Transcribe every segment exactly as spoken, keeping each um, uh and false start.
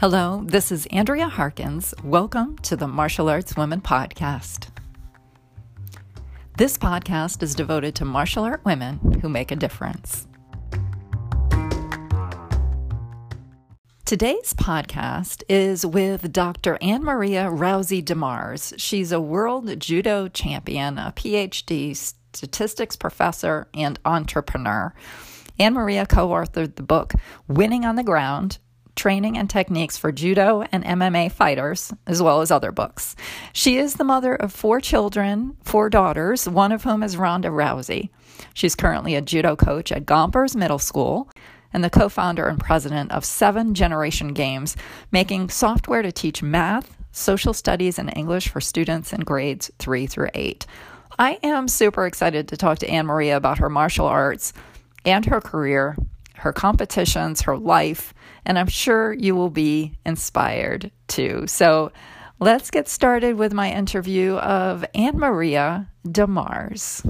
Hello, this is Andrea Harkins. Welcome to the Martial Arts Women Podcast. This podcast is devoted to martial art women who make a difference. Today's podcast is with Doctor AnnMaria Rousey De Mars. She's a World Judo Champion, a P H D, statistics professor, and entrepreneur. AnnMaria co-authored the book Winning on the Ground, Training and Techniques for Judo and M M A Fighters, as well as other books. She is the mother of four children, four daughters, one of whom is Rhonda Rousey. She's currently a judo coach at Gompers Middle School and the co-founder and president of seven Generation Games, making software to teach math, social studies, and English for students in grades three through eight. I am super excited to talk to AnnMaria about her martial arts and her career, her competitions, her life, and I'm sure you will be inspired too. So let's get started with my interview of AnnMaria De Mars.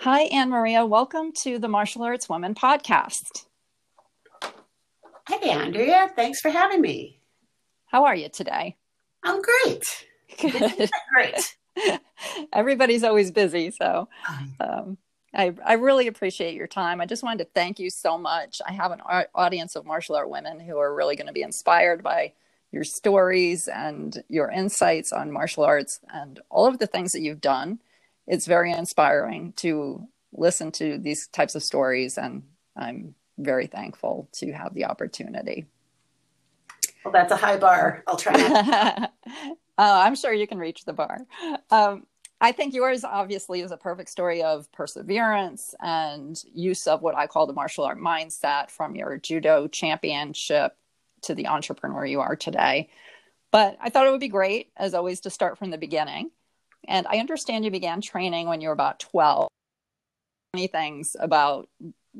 Hi, AnnMaria. Welcome to the Martial Arts Women Podcast. Hey, Andrea. Thanks for having me. How are you today? I'm great. Good. Great. Everybody's always busy, so um, I, I really appreciate your time. I just wanted to thank you so much. I have an art audience of martial art women who are really going to be inspired by your stories and your insights on martial arts and all of the things that you've done. It's very inspiring to listen to these types of stories, and I'm very thankful to have the opportunity. Well, that's a high bar. I'll try. Uh, I'm sure you can reach the bar. Um, I think yours obviously is a perfect story of perseverance and use of what I call the martial art mindset, from your judo championship to the entrepreneur you are today. But I thought it would be great, as always, to start from the beginning. And I understand you began training when you were about twelve. Many things about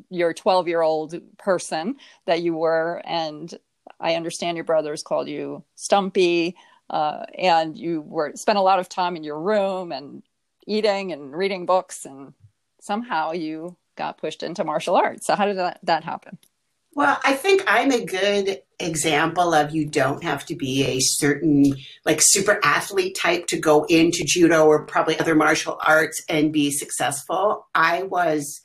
your twelve-year-old person that you were. And I understand your brothers called you Stumpy. Uh, and you were spent a lot of time in your room and eating and reading books, and somehow you got pushed into martial arts. So how did that, that happen? Well, I think I'm a good example of you don't have to be a certain like super athlete type to go into judo or probably other martial arts and be successful. I was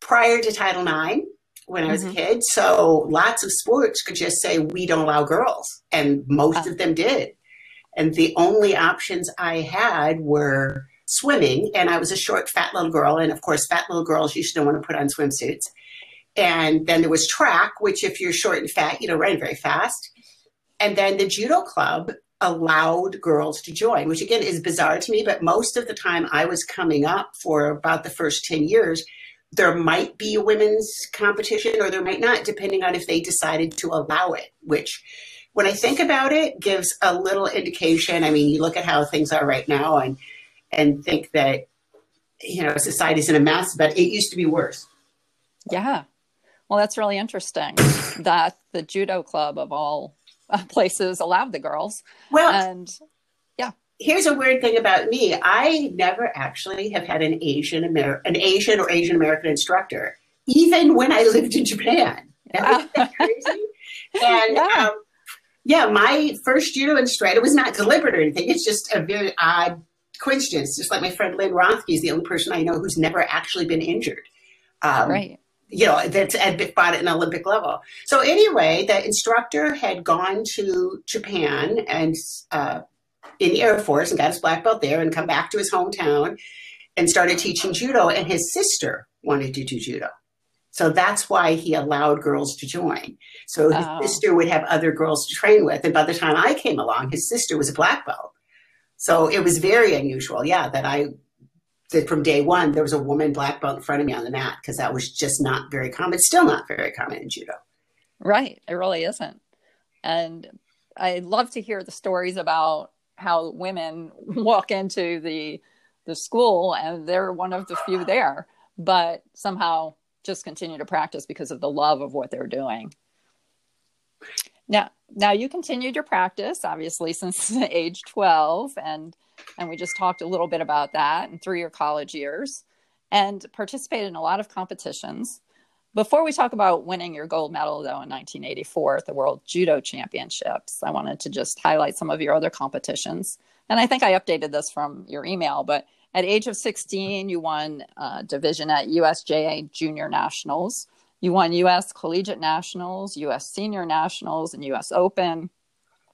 prior to Title nine. When I was mm-hmm. a kid. So lots of sports could just say, we don't allow girls. And most oh. of them did. And the only options I had were swimming. And I was a short, fat little girl. And of course, fat little girls, you shouldn't want to put on swimsuits. And then there was track, which if you're short and fat, you don't run very fast. And then the judo club allowed girls to join, which again is bizarre to me. But most of the time I was coming up for about the first ten years, there might be a women's competition or there might not, depending on if they decided to allow it, which when I think about it gives a little indication. I mean, you look at how things are right now and and think that, you know, society's in a mess, but it used to be worse. Yeah. Well, that's really interesting that the judo club of all places allowed the girls. Well, and yeah. Here's a weird thing about me. I never actually have had an Asian Amer- an Asian or Asian American instructor, even when I lived in Japan. Isn't that crazy? And yeah. Um, yeah, my first judo instructor, it was not deliberate or anything. It's just a very odd coincidence. Just like my friend Lynn Rothke is the only person I know who's never actually been injured. Um, right. You know, that's about at an Olympic level. So anyway, the instructor had gone to Japan and uh, in the Air Force and got his black belt there and come back to his hometown and started teaching judo. And his sister wanted to do judo. So that's why he allowed girls to join. So his oh. sister would have other girls to train with. And by the time I came along, his sister was a black belt. So it was very unusual. Yeah, that I that from day one, there was a woman black belt in front of me on the mat, because that was just not very common. It's still not very common in judo. Right. It really isn't. And I love to hear the stories about how women walk into the the school and they're one of the few there, but somehow just continue to practice because of the love of what they're doing. Now, now you continued your practice, obviously, since age twelve, and and we just talked a little bit about that, and through your college years, and participated in a lot of competitions. Before we talk about winning your gold medal, though, in nineteen eighty-four at the World Judo Championships, I wanted to just highlight some of your other competitions. And I think I updated this from your email, but at age of sixteen, you won uh, division at U S J A Junior Nationals. You won U S Collegiate Nationals, U S Senior Nationals, and U S Open.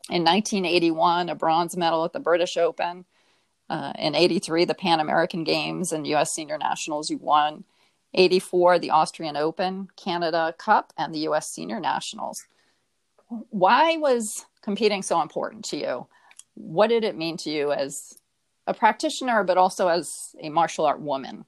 In nineteen eighty-one, a bronze medal at the British Open. Uh, in eighty-three, the Pan American Games and U S Senior Nationals, you won. eighty-four, the Austrian Open, Canada Cup, and the U S Senior Nationals. Why was competing so important to you? What did it mean to you as a practitioner, but also as a martial art woman?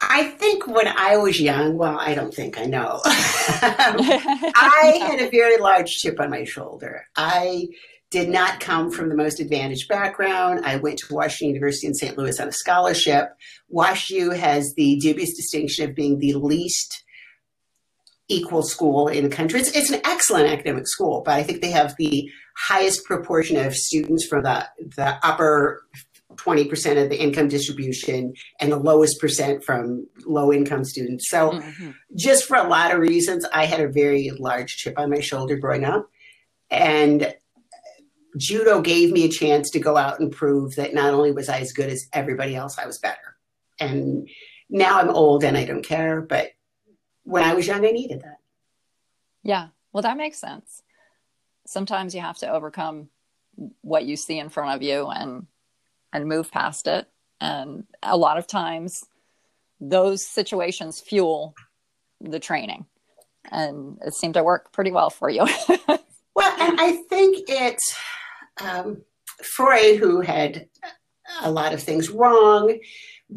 I think when I was young, well, I don't think I know. I had a very large chip on my shoulder. I did not come from the most advantaged background. I went to Washington University in Saint Louis on a scholarship. WashU has the dubious distinction of being the least equal school in the country. It's, it's an excellent academic school, but I think they have the highest proportion of students from the, the upper twenty percent of the income distribution and the lowest percent from low income students. So mm-hmm. just for a lot of reasons, I had a very large chip on my shoulder growing up. And Judo gave me a chance to go out and prove that not only was I as good as everybody else, I was better. And now I'm old and I don't care, but when I was young, I needed that. Yeah, well, that makes sense. Sometimes you have to overcome what you see in front of you and and move past it. And a lot of times those situations fuel the training, and it seemed to work pretty well for you. Well, and I think it's, Um, Freud, who had a lot of things wrong,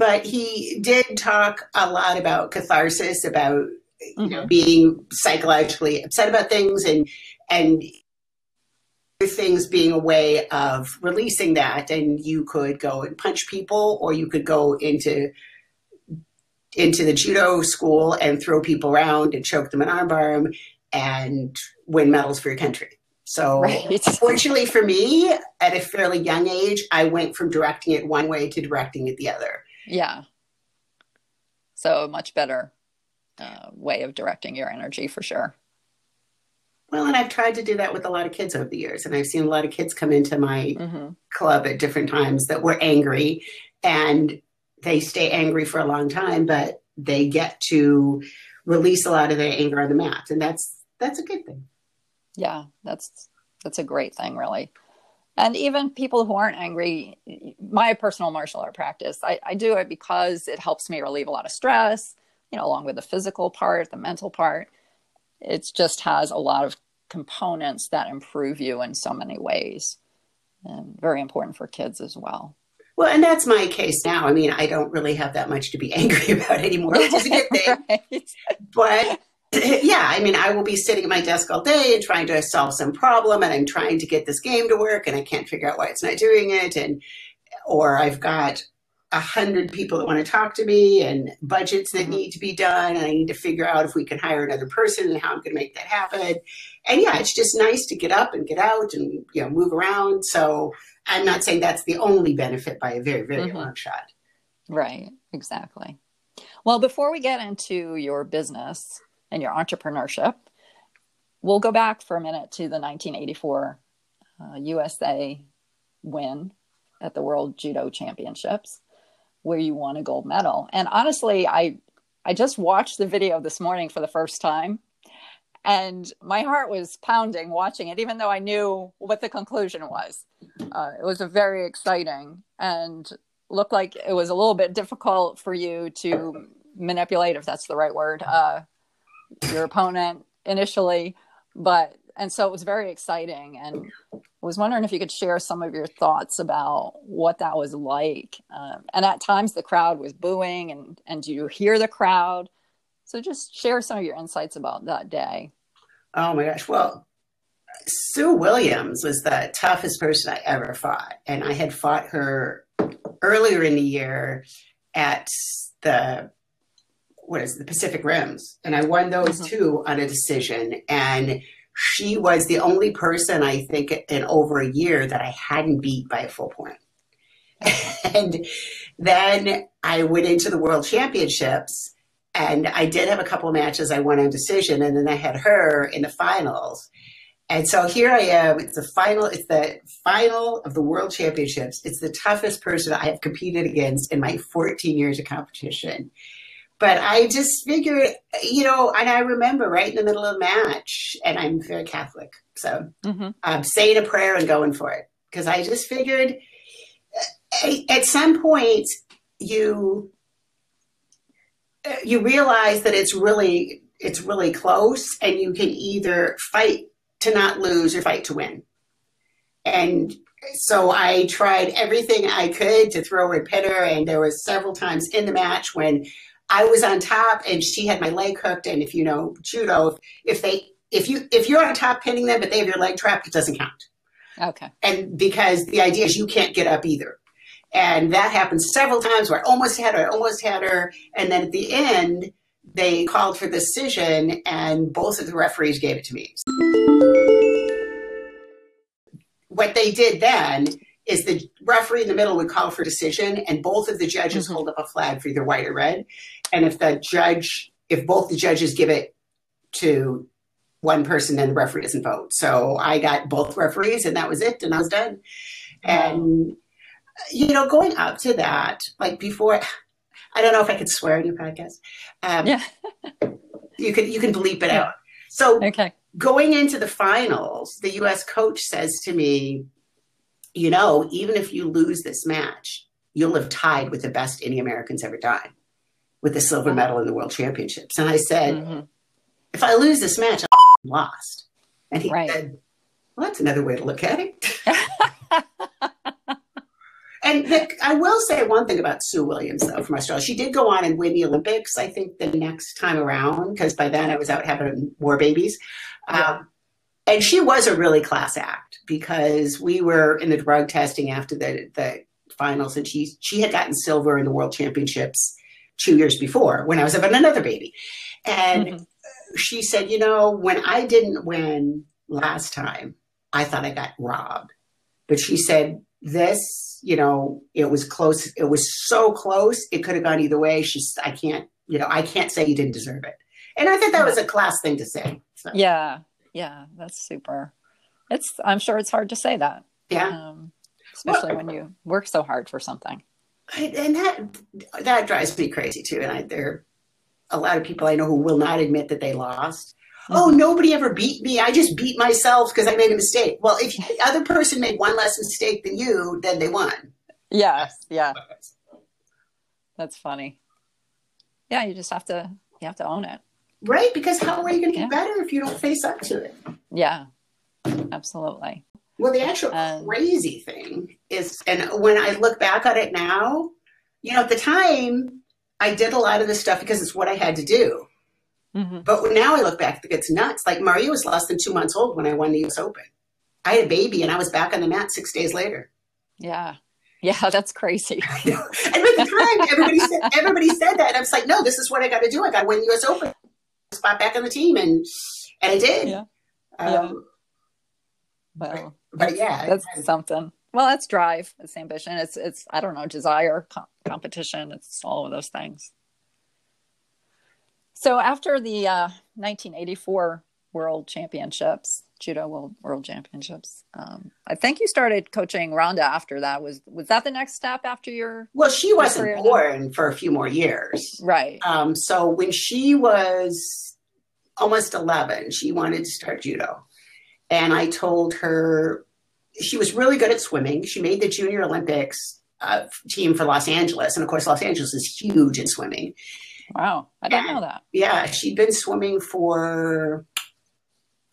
but he did talk a lot about catharsis, about mm-hmm. you know, being psychologically upset about things and and things being a way of releasing that. And you could go and punch people, or you could go into into the judo school and throw people around and choke them in armbar and win medals for your country. So right. Fortunately for me, at a fairly young age, I went from directing it one way to directing it the other. Yeah. So a much better uh, way of directing your energy, for sure. Well, and I've tried to do that with a lot of kids over the years. And I've seen a lot of kids come into my mm-hmm. club at different times that were angry. And they stay angry for a long time, but they get to release a lot of their anger on the mat. And that's that's a good thing. Yeah, that's that's a great thing, really. And even people who aren't angry, my personal martial art practice, I, I do it because it helps me relieve a lot of stress, you know, along with the physical part, the mental part. It just has a lot of components that improve you in so many ways, and very important for kids as well. Well, and that's my case now. I mean, I don't really have that much to be angry about anymore, which is a good thing. Right. But yeah, I mean, I will be sitting at my desk all day and trying to solve some problem, and I'm trying to get this game to work, and I can't figure out why it's not doing it, and or I've got a hundred people that want to talk to me, and budgets that need to be done, and I need to figure out if we can hire another person and how I'm going to make that happen. And yeah, it's just nice to get up and get out and you know move around. So I'm not saying that's the only benefit by a very, very mm-hmm. long shot. Right, exactly. Well, before we get into your business and your entrepreneurship, we'll go back for a minute to the nineteen eighty-four uh, U S A win at the World Judo Championships, where you won a gold medal. And honestly, I I just watched the video this morning for the first time, and my heart was pounding watching it, even though I knew what the conclusion was. Uh, it was a very exciting, and looked like it was a little bit difficult for you to manipulate, if that's the right word, uh, your opponent initially, but and so it was very exciting. And I was wondering if you could share some of your thoughts about what that was like. Um, and at times the crowd was booing, and and you hear the crowd. So just share some of your insights about that day. Oh my gosh! Well, Sue Williams was the toughest person I ever fought, and I had fought her earlier in the year at the. what is it, the Pacific Rims. And I won those mm-hmm. two on a decision. And she was the only person, I think, in over a year that I hadn't beat by a full point. and Then I went into the World Championships, and I did have a couple of matches I won on decision, and then I had her in the finals. And so here I am. It's the final. It's the final of the World Championships. It's the toughest person I have competed against in my fourteen years of competition. But I just figured, you know, and I remember right in the middle of the match, and I'm very Catholic, so mm-hmm. um, saying a prayer and going for it, because I just figured at some point you you realize that it's really it's really close, and you can either fight to not lose or fight to win. And so I tried everything I could to throw her a pinner, and there was several times in the match when I was on top and she had my leg hooked. And if you know judo, if they if you if you're on top pinning them but they have your leg trapped, it doesn't count. Okay. And because the idea is you can't get up either. And that happened several times where I almost had her, I almost had her. And then at the end, they called for the decision, and both of the referees gave it to me. What they did then is the referee in the middle would call for decision, and both of the judges mm-hmm. hold up a flag for either white or red. And if the judge, if both the judges give it to one person, then the referee doesn't vote. So I got both referees, and that was it, and I was done. And, you know, going up to that, like before, I don't know if I could swear on your podcast. Um, yeah. you can, you can bleep it out. So okay. Going into the finals, the U S coach says to me, you know, even if you lose this match, you'll have tied with the best any American's ever done with the silver medal in the World Championships. And I said, mm-hmm. if I lose this match, I'll lost. And he right. said, well, that's another way to look at it. And the, I will say one thing about Sue Williams, though, from Australia. She did go on and win the Olympics, I think, the next time around, because by then I was out having more babies. Yeah. Um, and she was a really class act, because we were in the drug testing after the, the finals, and she, she had gotten silver in the World Championships two years before when I was having another baby. And mm-hmm. she said, you know, when I didn't win last time, I thought I got robbed. But she said this, you know, it was close. It was so close. It could have gone either way. She's, I can't, you know, I can't say you didn't deserve it. And I think that was a class thing to say. So. Yeah. Yeah. That's super. It's, I'm sure it's hard to say that. Yeah. Um, especially well, when you work so hard for something. And that, that drives me crazy too. And I, they're, a lot of people I know who will not admit that they lost. Mm-hmm. Oh, nobody ever beat me. I just beat myself because I made a mistake. Well, if the other person made one less mistake than you, then they won. Yes. Yeah. That's funny. Yeah. You just have to, you have to own it. Right. Because how are you going to get yeah. better if you don't face up to it? Yeah, absolutely. Well, the actual uh, crazy thing is, and when I look back on it now, you know, at the time, I did a lot of this stuff because it's what I had to do. Mm-hmm. But now I look back, it's nuts. Like Maria was less than two months old when I won the U S Open. I had a baby and I was back on the mat six days later. Yeah. Yeah. That's crazy. I know. And at the time, everybody said, everybody said that. And I was like, no, this is what I got to do. I got to win the U S Open. Spot back on the team. And, and I did. Yeah. Um, yeah. Well, but yeah, that's I, something. Well, that's drive. It's ambition. It's, it's, I don't know, desire, com- competition. It's all of those things. So after the uh, nineteen eighty-four World Championships, Judo World, World Championships, um, I think you started coaching Rhonda after that. Was was that the next step after your Well, she wasn't born then? For a few more years. Right. Um, so when she was almost eleven, she wanted to start judo. And I told her... She was really good at swimming. She made the Junior Olympics uh, team for Los Angeles. And, of course, Los Angeles is huge in swimming. Wow. I didn't and, know that. Yeah. She'd been swimming for,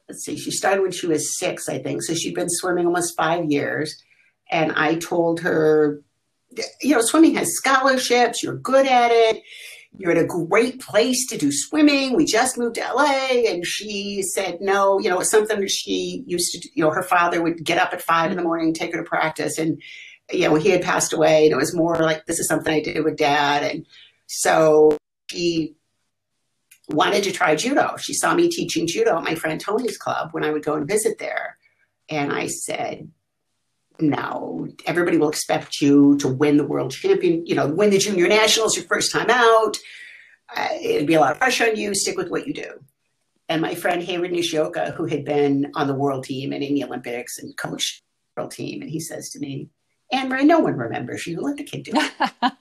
let's see, she started when she was six, I think. So she'd been swimming almost five years. And I told her, you know, swimming has scholarships. You're good at it. You're in a great place to do swimming. We just moved to L A. And she said, no, you know, it's something that she used to, you know, her father would get up at five in the morning and take her to practice. And, you know, he had passed away and it was more like, this is something I did with dad. And so she wanted to try judo. She saw me teaching judo at my friend Tony's club when I would go and visit there. And I said, now everybody will expect you to win the world champion, you know, win the junior nationals your first time out. Uh, it'd be a lot of pressure on you. Stick with what you do. And my friend Hayward Nishioka, who had been on the world team and in the Olympics and coached the world team, and he says to me, "AnnMaria, no one remembers you. Let the kid do it."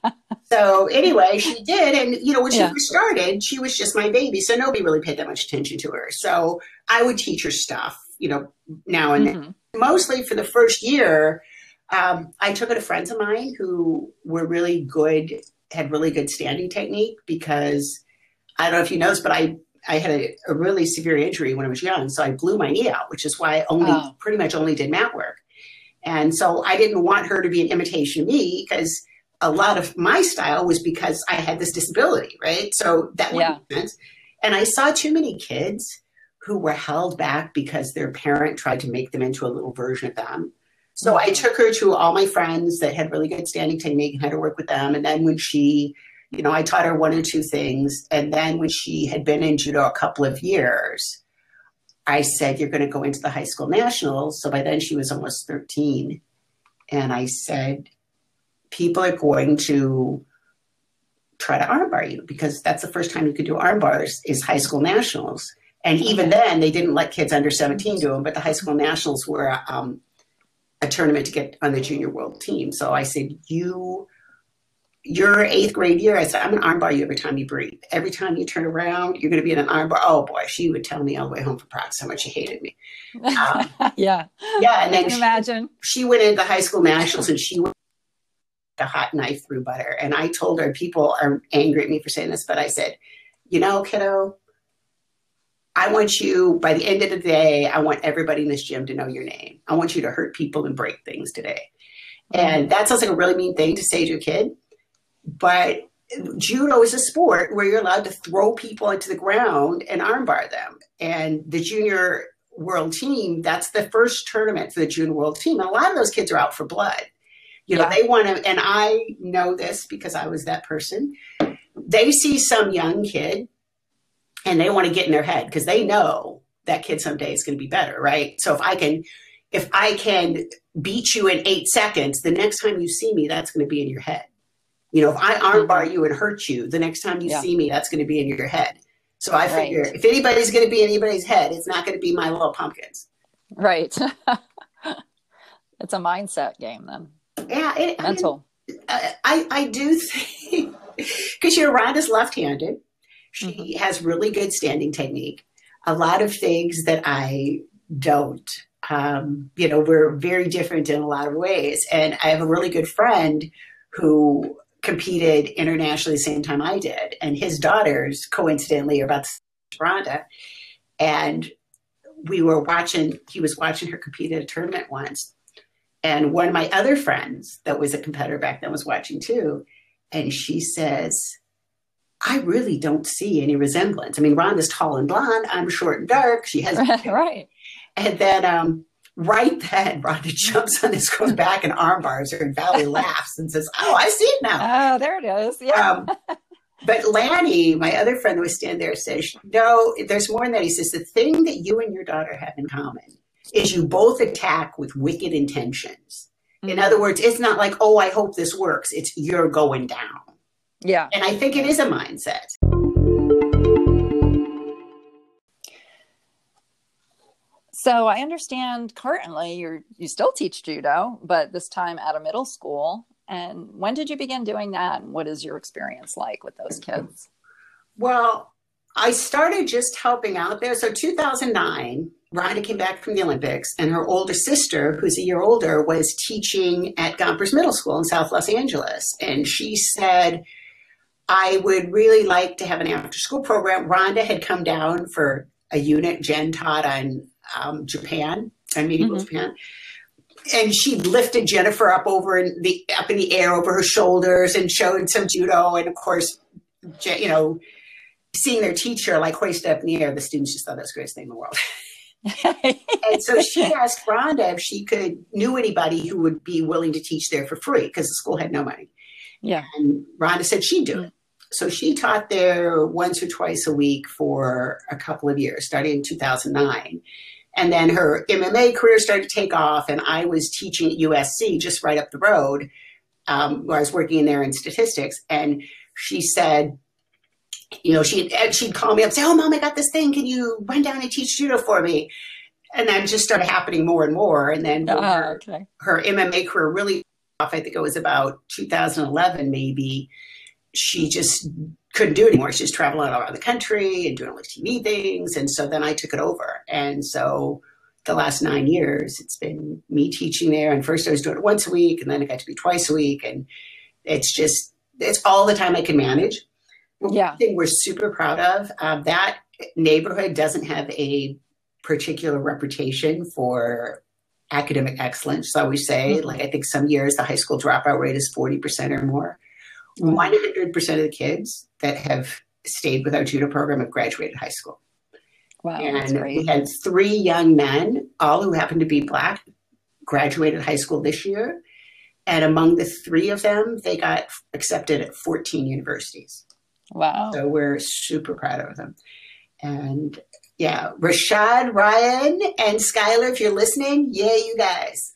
So anyway, she did. And, you know, when yeah. she first started, she was just my baby. So nobody really paid that much attention to her. So I would teach her stuff, you know, now and mm-hmm. then. Mostly for the first year, um, I took it to friends of mine who were really good, had really good standing technique, because I don't know if you noticed, but I, I had a, a really severe injury when I was young. So I blew my knee out, which is why I only oh. pretty much only did mat work. And so I didn't want her to be an imitation of me, because a lot of my style was because I had this disability, right? So that yeah. would make sense. And I saw too many kids who were held back because their parent tried to make them into a little version of them. So I took her to all my friends that had really good standing technique and how to work with them. And then when she, you know, I taught her one or two things. And then when she had been in judo a couple of years, I said, "You're going to go into the high school nationals." So by then she was almost thirteen. And I said, "People are going to try to armbar you, because that's the first time you could do armbars is high school nationals." And even then, they didn't let kids under seventeen do them, but the high school nationals were um, a tournament to get on the junior world team. So I said, you, your eighth grade year, I said, "I'm going to armbar you every time you breathe. Every time you turn around, you're going to be in an armbar." Oh boy, she would tell me all the way home from practice how much she hated me. Um, yeah. Yeah. And then can she, imagine. she went into the high school nationals and she went a hot knife through butter. And I told her, people are angry at me for saying this, but I said, "You know, kiddo, I want you, by the end of the day, I want everybody in this gym to know your name. I want you to hurt people and break things today." And that sounds like a really mean thing to say to a kid, but judo is a sport where you're allowed to throw people into the ground and armbar them. And the junior world team, that's the first tournament for the junior world team. And a lot of those kids are out for blood. You know, yeah. they want to, and I know this because I was that person. They see some young kid and they want to get in their head, because they know that kid someday is going to be better, right? So if I can, if I can beat you in eight seconds, the next time you see me, that's going to be in your head. You know, if I armbar you and hurt you, the next time you yeah. see me, that's going to be in your head. So I right. figure if anybody's going to be in anybody's head, it's not going to be my little pumpkins. Right. It's a mindset game then. Yeah. It, Mental. I, I, I do think, because you know, Rhonda's left-handed. She mm-hmm. has really good standing technique. A lot of things that I don't, um, you know, we're very different in a lot of ways. And I have a really good friend who competed internationally the same time I did. And his daughters, coincidentally, are about the same as Rhonda. And we were watching, he was watching her compete at a tournament once. And one of my other friends that was a competitor back then was watching too. And she says, "I really don't see any resemblance. I mean, Rhonda's tall and blonde. I'm short and dark. She has." Right. And then um, right then, Rhonda jumps on this, goes back and arm bars her, and Valerie laughs and says, "Oh, I see it now." Oh, there it is. Yeah. Um, but Lanny, my other friend who was standing there, says, "No, there's more than that." He says, "The thing that you and your daughter have in common is you both attack with wicked intentions." Mm-hmm. In other words, it's not like, "Oh, I hope this works." It's, "You're going down." Yeah. And I think it is a mindset. So I understand currently you're, you still teach judo, but this time at a middle school. And when did you begin doing that? And what is your experience like with those kids? Well, I started just helping out there. So two thousand nine, Rhonda came back from the Olympics, and her older sister, who's a year older, was teaching at Gompers Middle School in South Los Angeles. And she said, "I would really like to have an after-school program." Rhonda had come down for a unit Jen taught on um, Japan, on medieval mm-hmm. Japan, and she lifted Jennifer up over in the up in the air over her shoulders and showed some judo. And of course, you know, seeing their teacher like hoist up in the air, the students just thought that's the greatest thing in the world. And so she asked Rhonda if she could knew anybody who would be willing to teach there for free, because the school had no money. Yeah, and Rhonda said she'd do it. So she taught there once or twice a week for a couple of years, starting in two thousand nine. And then her M M A career started to take off, and I was teaching at U S C just right up the road, um, where I was working in there in statistics. And she said, you know, she, and she'd call me up and say, oh, Mom, I got this thing. Can you run down and teach judo for me? And that just started happening more and more. And then oh, her, okay. her M M A career really off. I think it was about two thousand eleven, maybe. She just couldn't do it anymore. She was traveling all around the country and doing all the T V things. And so then I took it over. And so the last nine years, it's been me teaching there. And first I was doing it once a week, and then it got to be twice a week. And it's just, it's all the time I can manage. Yeah. One thing we're super proud of, uh, that neighborhood doesn't have a particular reputation for academic excellence. So I always say, mm-hmm. like, I think some years the high school dropout rate is forty percent or more. one hundred percent of the kids that have stayed with our judo program have graduated high school. Wow, and that's great. We had three young men, all who happened to be Black, graduated high school this year. And among the three of them, they got accepted at fourteen universities. Wow. So we're super proud of them. And yeah, Rashad, Ryan, and Skylar, if you're listening, yay, you guys.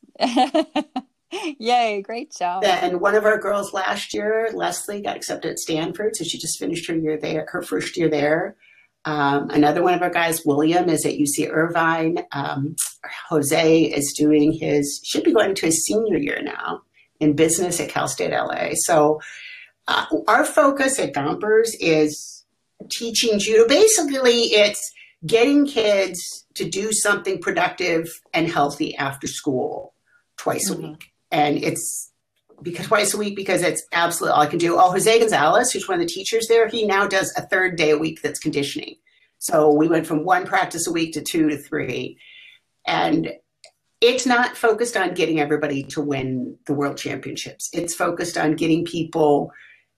Yay, great job. And one of our girls last year, Leslie, got accepted at Stanford. So she just finished her year there, her first year there. Um, another one of our guys, William, is at U C Irvine. Um, Jose is doing his, should be going to his senior year now in business at Cal State L A. So uh, our focus at Gompers is teaching judo. Basically, it's getting kids to do something productive and healthy after school twice mm-hmm. a week. And it's because twice a week, because it's absolutely all I can do. Oh, Jose Gonzalez, who's one of the teachers there, he now does a third day a week that's conditioning. So we went from one practice a week to two to three. And it's not focused on getting everybody to win the world championships. It's focused on getting people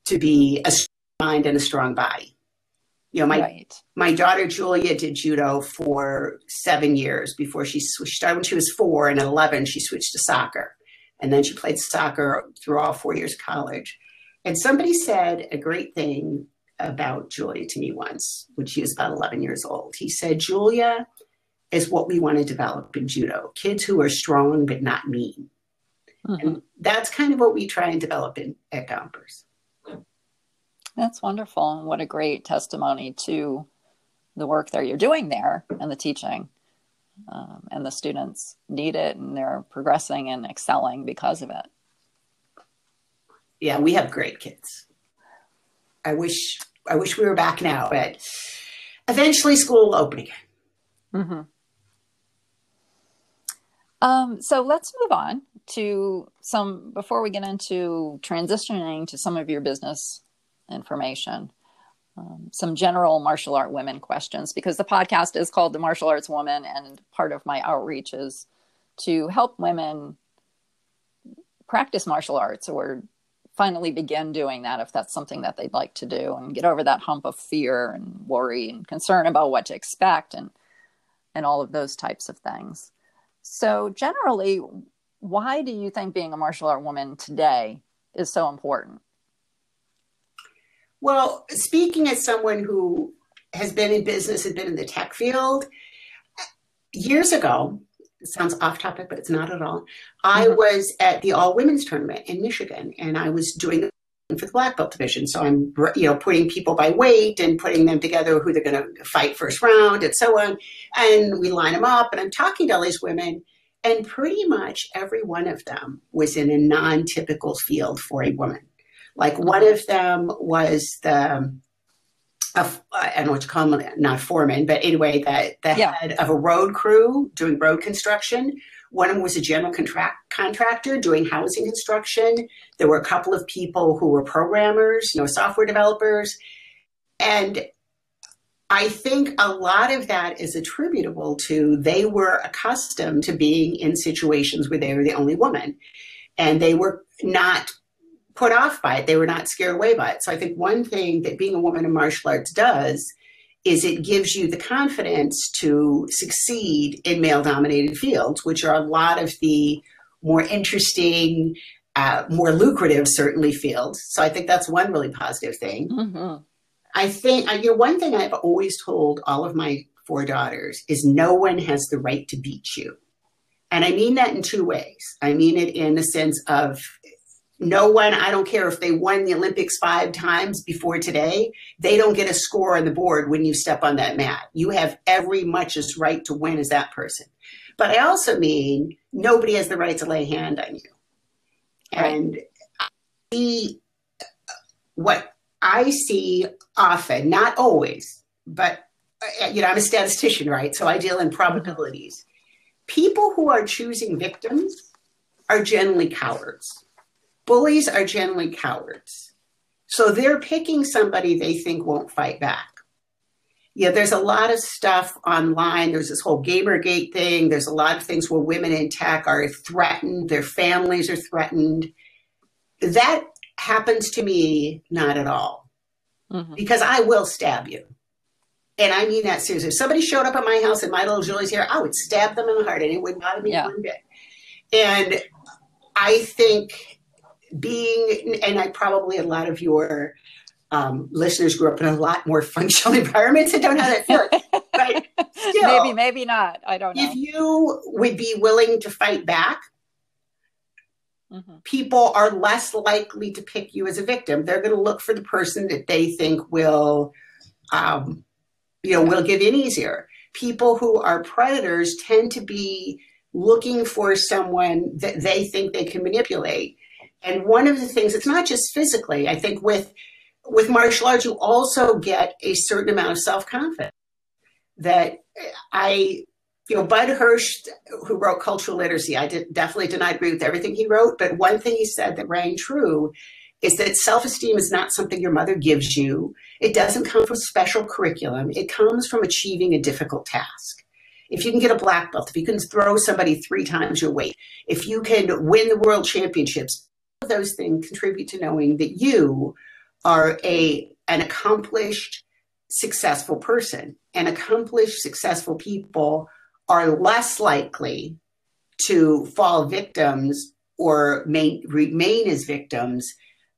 to be a strong mind and a strong body. You know, my, right. my daughter, Julia, did judo for seven years before she switched. Started when she was four, and at eleven, she switched to soccer. And then she played soccer through all four years of college. And somebody said a great thing about Julia to me once, when she was about eleven years old. He said, Julia is what we want to develop in judo, kids who are strong but not mean. Mm-hmm. And that's kind of what we try and develop in, at Gompers. That's wonderful. And what a great testimony to the work that you're doing there and the teaching. Um, and the students need it, and they're progressing and excelling because of it. Yeah, we have great kids. I wish I wish we were back now, but eventually school will open again. Mm-hmm. Um, so let's move on to some, before we get into transitioning to some of your business information. Um, some general martial art women questions, because the podcast is called The Martial Arts Woman, and part of my outreach is to help women practice martial arts or finally begin doing that if that's something that they'd like to do, and get over that hump of fear and worry and concern about what to expect and and all of those types of things. So generally, why do you think being a martial art woman today is so important? Well, speaking as someone who has been in business, has been in the tech field, years ago, it sounds off topic, but it's not at all. I mm-hmm. was at the all women's tournament in Michigan, and I was doing it for the black belt division. So I'm, you know, putting people by weight and putting them together, who they're going to fight first round and so on. And we line them up, and I'm talking to all these women, and pretty much every one of them was in a non-typical field for a woman. Like, one of them was the, uh, I don't know what you call them, not foreman, but anyway, the, the yeah. head of a road crew doing road construction. One of them was a general contract, contractor doing housing construction. There were a couple of people who were programmers, you know, software developers. And I think a lot of that is attributable to they were accustomed to being in situations where they were the only woman, and they were not put off by it. They were not scared away by it. So I think one thing that being a woman in martial arts does is it gives you the confidence to succeed in male-dominated fields, which are a lot of the more interesting, uh, more lucrative, certainly, fields. So I think that's one really positive thing. Mm-hmm. I think, you know, one thing I've always told all of my four daughters, is no one has the right to beat you. And I mean that in two ways. I mean it in the sense of no one, I don't care if they won the Olympics five times before today, they don't get a score on the board when you step on that mat. You have every much as right to win as that person. But I also mean nobody has the right to lay a hand on you. And I see what I see often, not always, but you know, I'm a statistician, right? So I deal in probabilities. People who are choosing victims are generally cowards. Bullies are generally cowards. So they're picking somebody they think won't fight back. Yeah, there's a lot of stuff online. There's this whole Gamergate thing. There's a lot of things where women in tech are threatened. Their families are threatened. That happens to me not at all. Mm-hmm. Because I will stab you. And I mean that seriously. If somebody showed up at my house and my little Julie's here, I would stab them in the heart and it wouldn't bother me yeah. one bit. And I think being, and I probably a lot of your um, listeners grew up in a lot more functional environments and don't know how that feels. But still, maybe, maybe not. I don't know. If you would be willing to fight back, mm-hmm. people are less likely to pick you as a victim. They're going to look for the person that they think will, um, you know, will get in easier. People who are predators tend to be looking for someone that they think they can manipulate. And one of the things, it's not just physically, I think with, with martial arts, you also get a certain amount of self-confidence that I, you know, Bud Hirsch, who wrote Cultural Literacy, I did, definitely did not agree with everything he wrote, but one thing he said that rang true is that self-esteem is not something your mother gives you. It doesn't come from special curriculum. It comes from achieving a difficult task. If you can get a black belt, if you can throw somebody three times your weight, if you can win the world championships, all of those things contribute to knowing that you are a, an accomplished, successful person. And accomplished, successful people are less likely to fall victims or may, remain as victims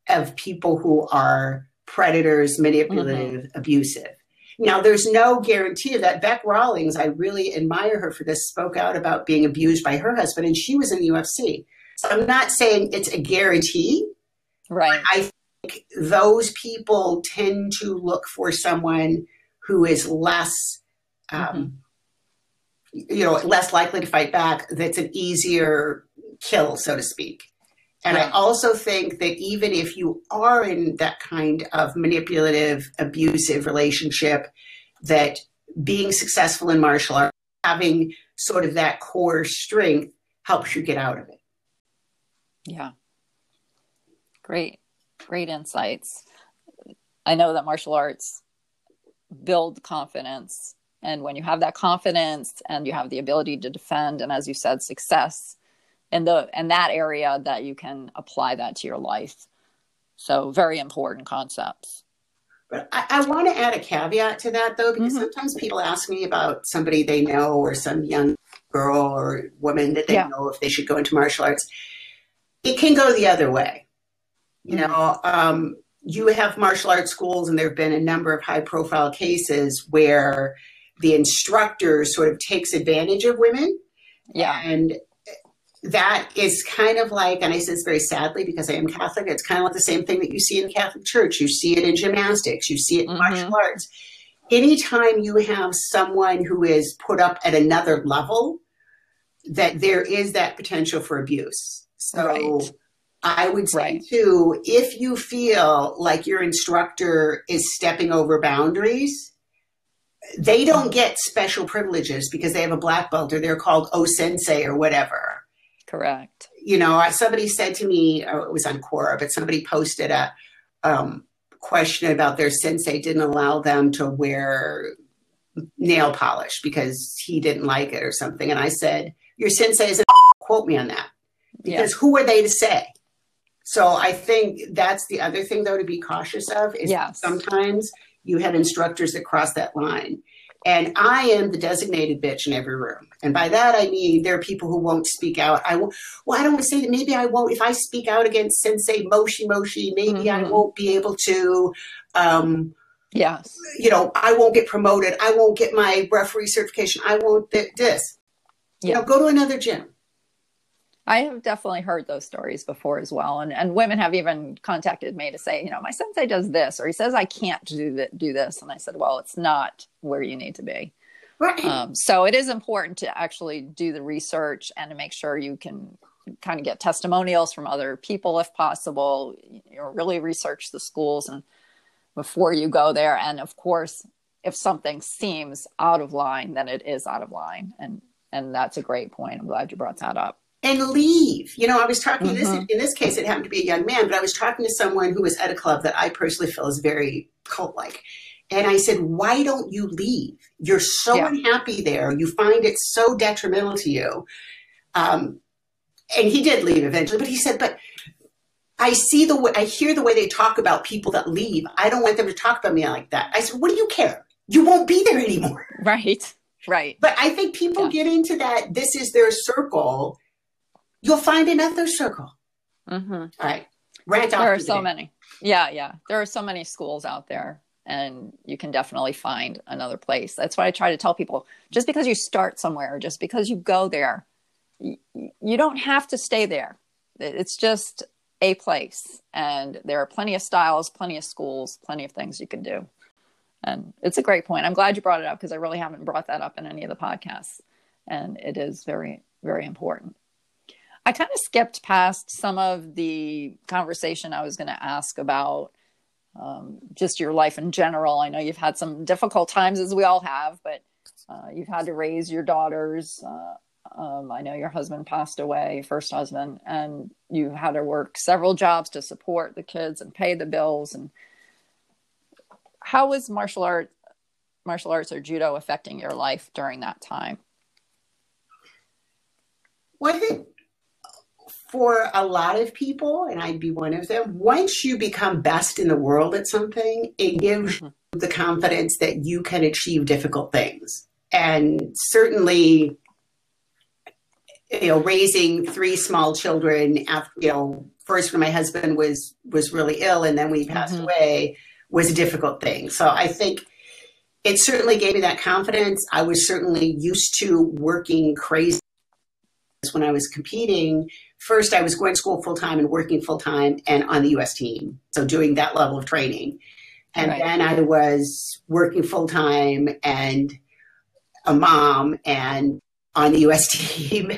of people who are predators, manipulative, mm-hmm. abusive. Now, there's no guarantee of that. Beck Rawlings, I really admire her for this, spoke out about being abused by her husband, and she was in the U F C. So I'm not saying it's a guarantee. Right. I think those people tend to look for someone who is less, um, mm-hmm. you know, less likely to fight back, that's an easier kill, so to speak. And I also think that even if you are in that kind of manipulative, abusive relationship, that being successful in martial arts, having sort of that core strength helps you get out of it. Yeah. Great, great insights. I know that martial arts build confidence. And when you have that confidence and you have the ability to defend, and as you said, success, in the in that area, that you can apply that to your life. So very important concepts. But I, I want to add a caveat to that, though, because mm-hmm. sometimes people ask me about somebody they know or some young girl or woman that they yeah. know if they should go into martial arts. It can go the other way. You mm-hmm. know, um, you have martial arts schools, and there have been a number of high profile cases where the instructor sort of takes advantage of women. Yeah. And that is kind of like, and I say this very sadly because I am Catholic, it's kind of like the same thing that you see in the Catholic Church. You see it in gymnastics. You see it in mm-hmm. martial arts. Anytime you have someone who is put up at another level, that there is that potential for abuse. So right. I would say, right. too, if you feel like your instructor is stepping over boundaries, they don't get special privileges because they have a black belt or they're called O-sensei or whatever. Correct. You know, somebody said to me, oh, it was on Quora, but somebody posted a um, question about their sensei didn't allow them to wear nail polish because he didn't like it or something. And I said, your sensei is a quote me on that because yeah. who are they to say? So I think that's the other thing, though, to be cautious of is yes. sometimes you have instructors that cross that line. And I am the designated bitch in every room. And by that, I mean, there are people who won't speak out. I won't, well, I don't want to say that maybe I won't, if I speak out against Sensei Moshi Moshi, maybe mm-hmm. I won't be able to, um, Yes. You know, I won't get promoted. I won't get my referee certification. I won't th- this. Yeah. You know, go to another gym. I have definitely heard those stories before as well. And and women have even contacted me to say, you know, my sensei does this, or he says, I can't do that, do this. And I said, well, it's not where you need to be. Right. Um, so it is important to actually do the research and to make sure you can kind of get testimonials from other people if possible, you know, really research the schools and before you go there. And of course, if something seems out of line, then it is out of line. And, and that's a great point. I'm glad you brought that up. And leave. You know, I was talking mm-hmm. to this, in this case, it happened to be a young man, but I was talking to someone who was at a club that I personally feel is very cult-like. And I said, why don't you leave? You're so yeah. unhappy there. You find it so detrimental to you. Um, and he did leave eventually, but he said, but I see the way, I hear the way they talk about people that leave. I don't want them to talk about me like that. I said, what do you care? You won't be there anymore. Right, right. But I think people yeah. get into that, this is their circle. You'll find another circle. Mm-hmm. All right. Rant there are so many. Yeah, yeah. There are so many schools out there, and you can definitely find another place. That's why I try to tell people, just because you start somewhere, just because you go there, you, you don't have to stay there. It's just a place. And there are plenty of styles, plenty of schools, plenty of things you can do. And it's a great point. I'm glad you brought it up, because I really haven't brought that up in any of the podcasts. And it is very, very important. I kind of skipped past some of the conversation I was going to ask about um, just your life in general. I know you've had some difficult times, as we all have, but uh, you've had to raise your daughters. Uh, um, I know your husband passed away, your first husband, and you had to work several jobs to support the kids and pay the bills. And how was martial art, martial arts or judo affecting your life during that time? What did- For a lot of people, and I'd be one of them, once you become best in the world at something, it gives you the confidence that you can achieve difficult things. And certainly, you know, raising three small children after, you know, first when my husband was, was really ill and then we passed mm-hmm. away was a difficult thing. So I think it certainly gave me that confidence. I was certainly used to working crazy when I was competing. First, I was going to school full-time and working full-time and on the U S team, so doing that level of training. And right. then I was working full-time and a mom and on the U S team.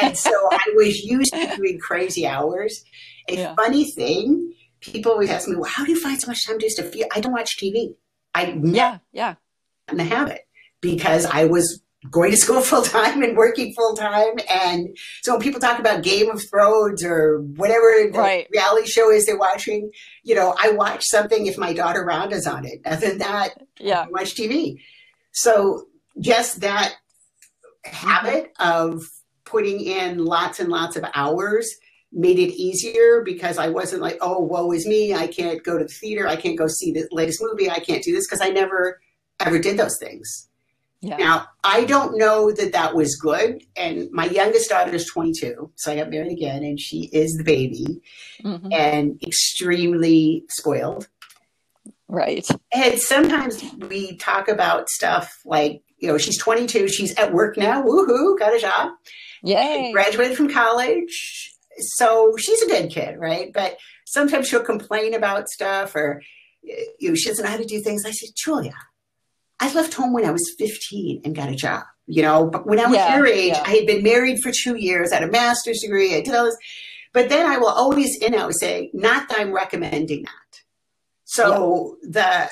And so I was used to doing crazy hours. A yeah. funny thing, people always ask me, well, how do you find so much time just to feel? I don't watch T V. I yeah, yeah. I'm in the habit because I was going to school full-time and working full-time. And so when people talk about Game of Thrones or whatever the right. reality show is they're watching, you know, I watch something if my daughter Rhonda's on it. Other than that, yeah. I watch T V. So just that habit of putting in lots and lots of hours made it easier because I wasn't like, oh, woe is me. I can't go to the theater. I can't go see the latest movie. I can't do this because I never ever did those things. Yeah. Now, I don't know that that was good. And my youngest daughter is twenty-two. So I got married again and she is the baby mm-hmm. and extremely spoiled. Right. And sometimes we talk about stuff like, you know, she's twenty-two. She's at work now. Woohoo. Got a job. Yay. Graduated from college. So she's a good kid. Right. But sometimes she'll complain about stuff or, you know, she doesn't know how to do things. I said, Julia, I left home when I was fifteen and got a job, you know, but when I was yeah, your age, yeah. I had been married for two years, I had a master's degree, I did all this. But then I will always, you know, say, not that I'm recommending that. So yeah.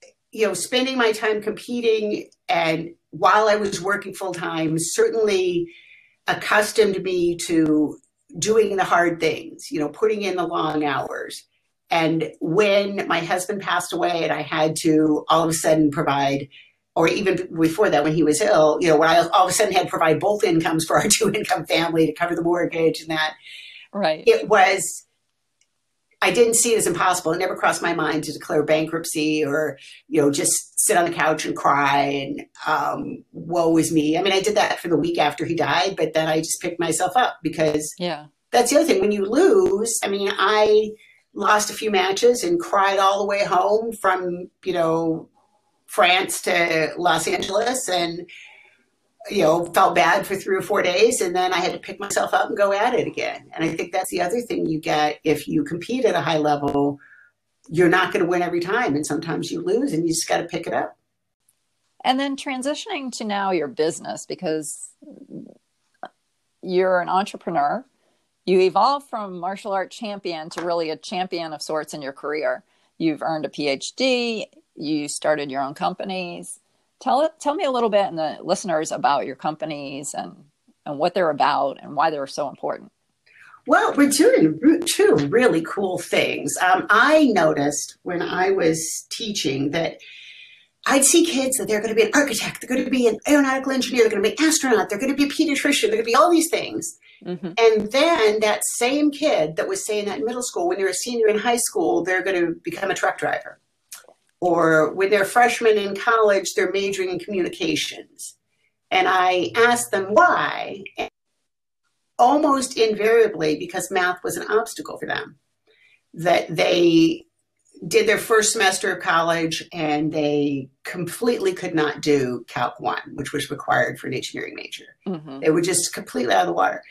the, you know, spending my time competing and while I was working full time, certainly accustomed me to doing the hard things, you know, putting in the long hours. And when my husband passed away and I had to all of a sudden provide, or even before that when he was ill, you know, when I all of a sudden had to provide both incomes for our two income family to cover the mortgage and that. Right. It was, I didn't see it as impossible. It never crossed my mind to declare bankruptcy or, you know, just sit on the couch and cry and um, woe is me. I mean, I did that for the week after he died, but then I just picked myself up because yeah. that's the other thing. When you lose, I mean, I... lost a few matches and cried all the way home from, you know, France to Los Angeles, and, you know, felt bad for three or four days. And then I had to pick myself up and go at it again. And I think that's the other thing you get if you compete at a high level. You're not going to win every time. And sometimes you lose and you just got to pick it up. And then transitioning to now your business, because you're an entrepreneur, you evolved from martial art champion to really a champion of sorts in your career. You've earned a P H D. You started your own companies. Tell tell me a little bit, and the listeners, about your companies and, and what they're about and why they're so important. Well, we're doing two really cool things. Um, I noticed when I was teaching that I'd see kids that they're going to be an architect, they're going to be an aeronautical engineer, they're going to be an astronaut, they're going to be a pediatrician, they're going to be all these things. Mm-hmm. And then that same kid that was saying that in middle school, when they're a senior in high school, they're going to become a truck driver. Or when they're freshmen in college, they're majoring in communications. And I asked them why, and almost invariably, because math was an obstacle for them, that they did their first semester of college and they completely could not do Calc one, which was required for an engineering major. Mm-hmm. They were just completely out of the water.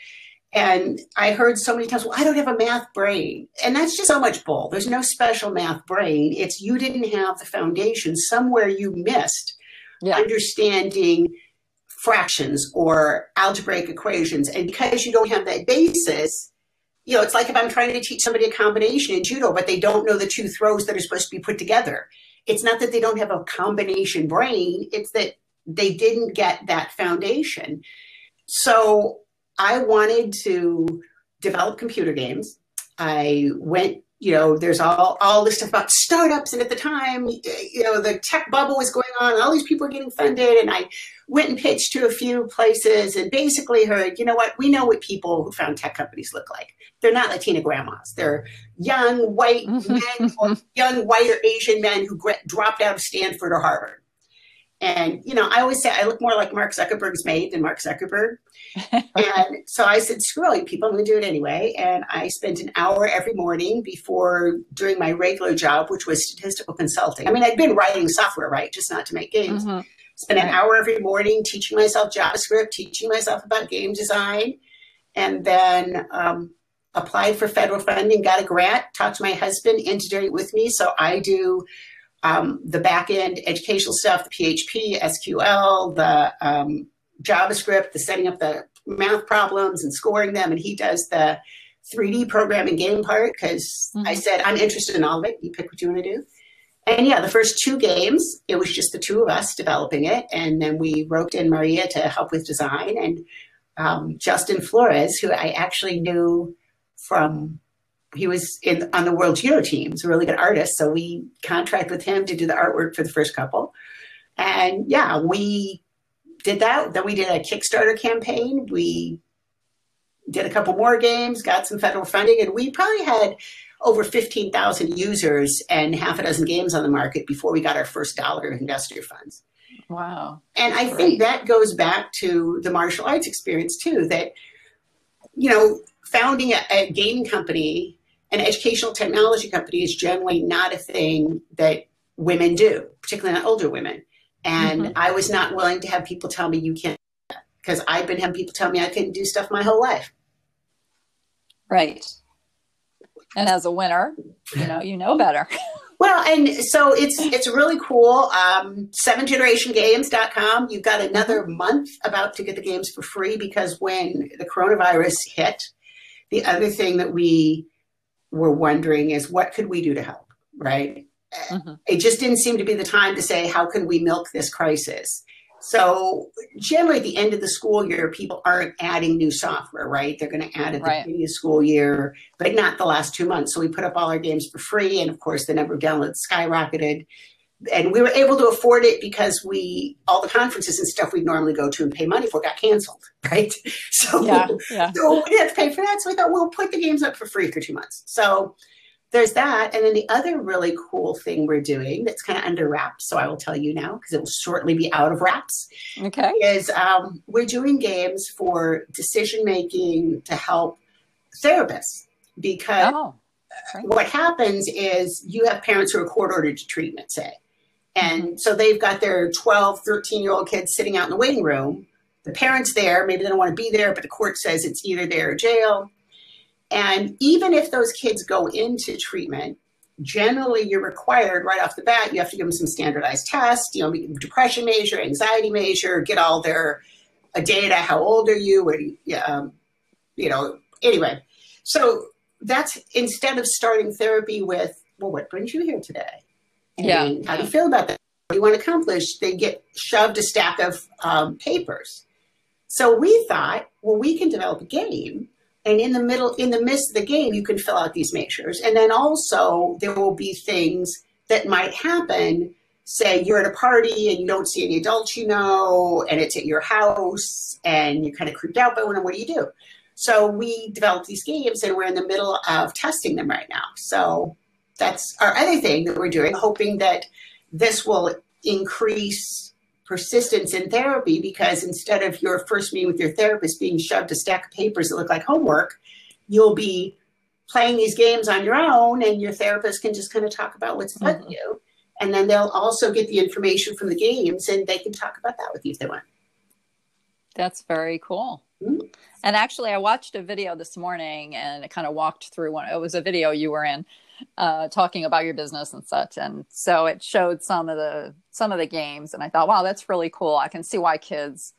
And I heard so many times, well, I don't have a math brain. And that's just so much bull. There's no special math brain. It's you didn't have the foundation. Somewhere you missed yeah. understanding fractions or algebraic equations. And because you don't have that basis, you know, it's like if I'm trying to teach somebody a combination in judo, but they don't know the two throws that are supposed to be put together. It's not that they don't have a combination brain. It's that they didn't get that foundation. So I wanted to develop computer games. I went, you know, there's all, all this stuff about startups. And at the time, you know, the tech bubble was going on. And all these people are getting funded. And I went and pitched to a few places and basically heard, you know what, we know what people who found tech companies look like. They're not Latina grandmas. They're young white men or young white or Asian men who dropped out of Stanford or Harvard. And, you know, I always say I look more like Mark Zuckerberg's maid than Mark Zuckerberg. And so I said, screw all you people, I'm going to do it anyway. And I spent an hour every morning before doing my regular job, which was statistical consulting. I mean, I'd been writing software, right, just not to make games. Mm-hmm. Spent an hour every morning teaching myself JavaScript, teaching myself about game design, and then um, applied for federal funding, got a grant, talked to my husband, engineered it with me. So I do Um, the back-end educational stuff, the P H P, S Q L, the um, JavaScript, the setting up the math problems and scoring them. And he does the three D programming game part because mm-hmm. I said, I'm interested in all of it. You pick what you want to do. And yeah, the first two games, it was just the two of us developing it. And then we roped in Maria to help with design and um, Justin Flores, who I actually knew from... He was in on the World Judo team. He's a really good artist. So we contract with him to do the artwork for the first couple. And yeah, we did that. Then we did a Kickstarter campaign. We did a couple more games, got some federal funding, and we probably had over fifteen thousand users and half a dozen games on the market before we got our first dollar of investor funds. Wow. And I think that goes back to the martial arts experience too, that, you know, founding a, a game company, an educational technology company, is generally not a thing that women do, particularly not older women. And mm-hmm. I was not willing to have people tell me you can't do that, because I've been having people tell me I couldn't do stuff my whole life. Right. And as a winner, you know, you know better. Well, and so it's it's really cool. Um, seven generation games dot com. You've got another month about to get the games for free, because when the coronavirus hit, the other thing that we were wondering is what could we do to help, right? Mm-hmm. It just didn't seem to be the time to say, how can we milk this crisis? So generally at the end of the school year, people aren't adding new software, right? They're going to add at the right. beginning of school year, but not the last two months. So we put up all our games for free. And of course, the number of downloads skyrocketed. And we were able to afford it because we, all the conferences and stuff we'd normally go to and pay money for got canceled, right? So, yeah, yeah. so we had to pay for that. So we thought, we'll put the games up for free for two months. So there's that. And then the other really cool thing we're doing that's kind of under wraps, so I will tell you now because it will shortly be out of wraps, okay. is um, we're doing games for decision-making to help therapists, because oh. what happens is you have parents who are court ordered to treatment, say. And so they've got their twelve, thirteen-year-old kids sitting out in the waiting room. The parents there, maybe they don't want to be there, but the court says it's either there or jail. And even if those kids go into treatment, generally you're required right off the bat, you have to give them some standardized tests, you know, depression measure, anxiety measure, get all their data, how old are you, where do you, um, you know, anyway. So that's instead of starting therapy with, well, what brings you here today? And yeah. How do you feel about that? What do you want to accomplish? They get shoved a stack of um, papers. So we thought, well, we can develop a game. And in the middle, in the midst of the game, you can fill out these measures. And then also there will be things that might happen. Say you're at a party and you don't see any adults you know, and it's at your house and you're kind of creeped out by one, and what do you do? So we developed these games and we're in the middle of testing them right now. So that's our other thing that we're doing, hoping that this will increase persistence in therapy, because instead of your first meeting with your therapist being shoved a stack of papers that look like homework, you'll be playing these games on your own and your therapist can just kind of talk about what's bugging mm-hmm. you. And then they'll also get the information from the games and they can talk about that with you if they want. That's very cool. Mm-hmm. And actually, I watched a video this morning and it kind of walked through one. It was a video you were in uh, talking about your business and such. And so it showed some of the some of the games. And I thought, wow, that's really cool. I can see why kids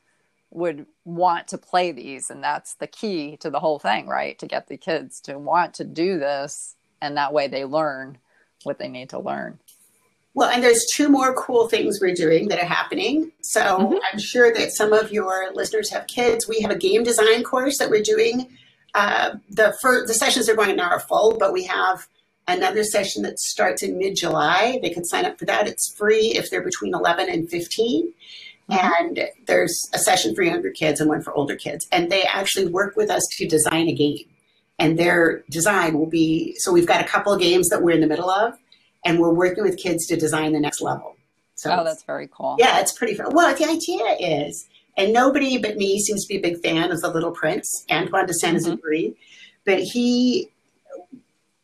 would want to play these. And that's the key to the whole thing, right? To get the kids to want to do this. And that way they learn what they need to learn. Well, and there's two more cool things we're doing that are happening. So mm-hmm. I'm sure that some of your listeners have kids. We have a game design course that we're doing. Uh, the first, the sessions are going now are full, but we have another session that starts in mid-July. They can sign up for that. It's free if they're between eleven and fifteen. Mm-hmm. And there's a session for younger kids and one for older kids. And they actually work with us to design a game. And their design will be, so we've got a couple of games that we're in the middle of. And we're working with kids to design the next level. So oh, that's very cool. Yeah, it's pretty fun. Well, the idea is, and nobody but me seems to be a big fan of The Little Prince, Antoine de Saint-Exupéry, mm-hmm. but he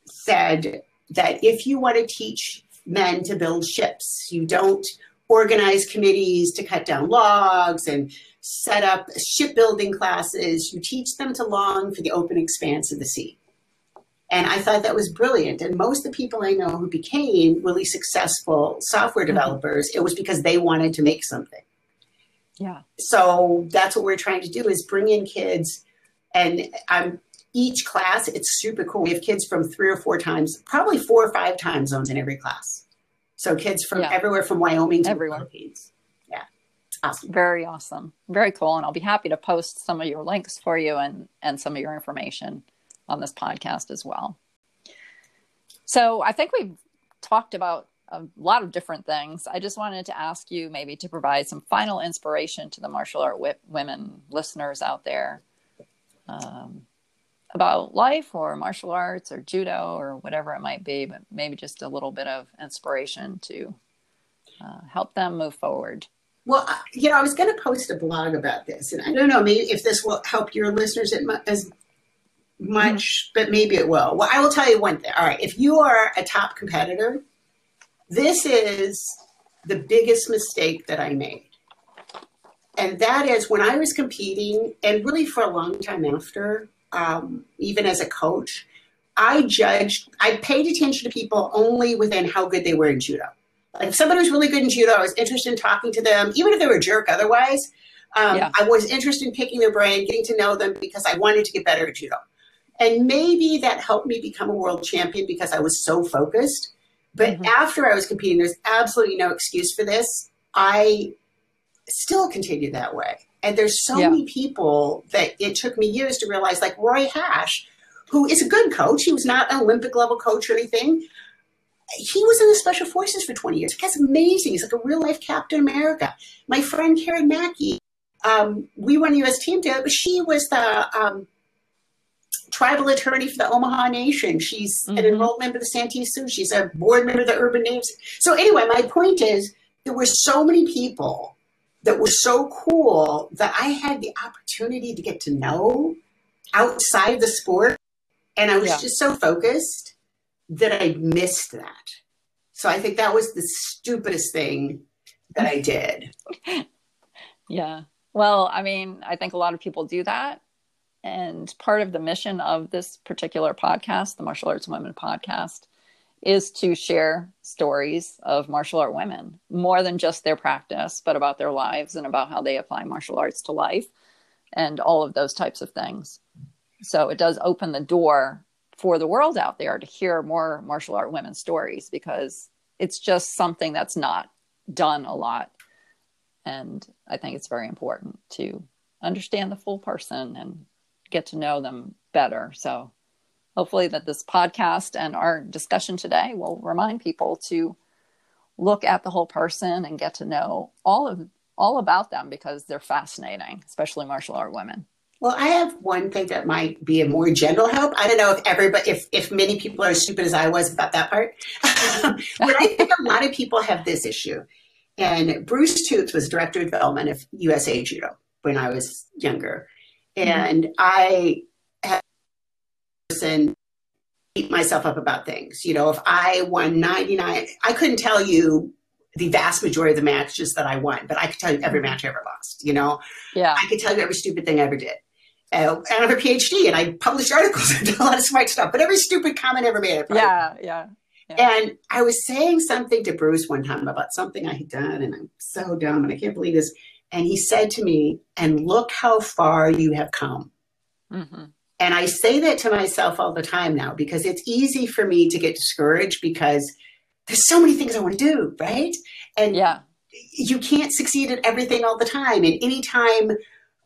said that if you want to teach men to build ships, you don't organize committees to cut down logs and set up shipbuilding classes. You teach them to long for the open expanse of the sea. And I thought that was brilliant. And most of the people I know who became really successful software developers, mm-hmm. it was because they wanted to make something. Yeah. So that's what we're trying to do is bring in kids. And um, each class, it's super cool. We have kids from three or four times, probably four or five time zones in every class. So kids from yeah. everywhere from Wyoming to everywhere. The Philippines. Yeah. It's awesome. Very awesome. Very cool. And I'll be happy to post some of your links for you and, and some of your information on this podcast as well. So I think we've talked about a lot of different things. I just wanted to ask you maybe to provide some final inspiration to the martial art w- women listeners out there um, about life or martial arts or judo or whatever it might be, but maybe just a little bit of inspiration to uh, help them move forward. Well, you know, I was going to post a blog about this, and I don't know maybe if this will help your listeners as much, but maybe it will. Well, I will tell you one thing. All right. If you are a top competitor, this is the biggest mistake that I made. And that is when I was competing, and really for a long time after, um, even as a coach, I judged, I paid attention to people only within how good they were in judo. Like if somebody was really good in judo, I was interested in talking to them, even if they were a jerk otherwise. Um, yeah. I was interested in picking their brain, getting to know them because I wanted to get better at judo. And maybe that helped me become a world champion because I was so focused. But mm-hmm. after I was competing, there's absolutely no excuse for this. I still continued that way. And there's so yeah. many people that it took me years to realize, like Roy Hash, who is a good coach. He was not an Olympic level coach or anything. He was in the Special Forces for twenty years. That's amazing. He's like a real life Captain America. My friend Karen Mackey, um, we won a U S team together, but she was the... Um, tribal attorney for the Omaha Nation. She's mm-hmm. an enrolled member of the Santee Sioux. She's a board member of the Urban Names. So anyway, my point is there were so many people that were so cool that I had the opportunity to get to know outside the sport. And I was yeah. just so focused that I missed that. So I think that was the stupidest thing that I did. Yeah. Well, I mean, I think a lot of people do that. And part of the mission of this particular podcast, the Martial Arts Women podcast, is to share stories of martial art women, more than just their practice, but about their lives and about how they apply martial arts to life and all of those types of things. So it does open the door for the world out there to hear more martial art women's stories, because it's just something that's not done a lot. And I think it's very important to understand the full person and get to know them better. So hopefully that this podcast and our discussion today will remind people to look at the whole person and get to know all of all about them, because they're fascinating, especially martial art women. Well, I have one thing that might be a more general help. I don't know if everybody, if, if many people are as stupid as I was about that part, but I think a lot of people have this issue. And Bruce Tooth was director of development of U S A Judo when I was younger. And mm-hmm. I had a person beat myself up about things. You know, if I won ninety-nine, I couldn't tell you the vast majority of the matches that I won, but I could tell you every match I ever lost, you know? Yeah. I could tell you every stupid thing I ever did. Uh, I have a P H D and I published articles and did a lot of smart stuff, but every stupid comment I ever made. I probably yeah, did. yeah, yeah. And I was saying something to Bruce one time about something I had done, and I'm so dumb and I can't believe this. And he said to me, "And look how far you have come." Mm-hmm. And I say that to myself all the time now, because it's easy for me to get discouraged because there's so many things I want to do, right? And yeah. you can't succeed at everything all the time. And anytime,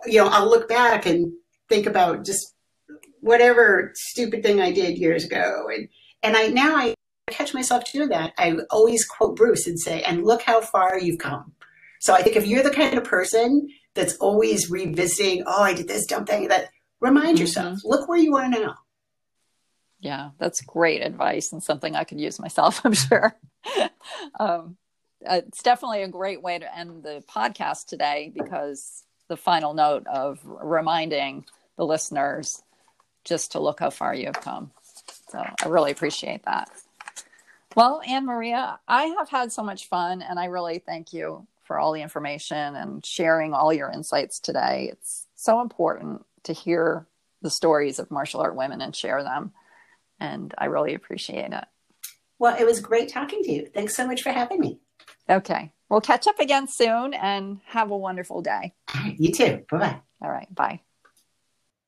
you know, I'll look back and think about just whatever stupid thing I did years ago. And, and I now I catch myself doing that. I always quote Bruce and say, "And look how far you've come." So I think if you're the kind of person that's always revisiting, "Oh, I did this dumb thing," that remind mm-hmm. yourself, look where you are now. Yeah, that's great advice and something I could use myself, I'm sure. um, it's definitely a great way to end the podcast today, because the final note of reminding the listeners just to look how far you have come. So I really appreciate that. Well, AnnMaria, I have had so much fun, and I really thank you for all the information and sharing all your insights today. It's so important to hear the stories of martial art women and share them. And I really appreciate it. Well, it was great talking to you. Thanks so much for having me. Okay. We'll catch up again soon, and have a wonderful day. You too. Bye-bye. All right. Bye.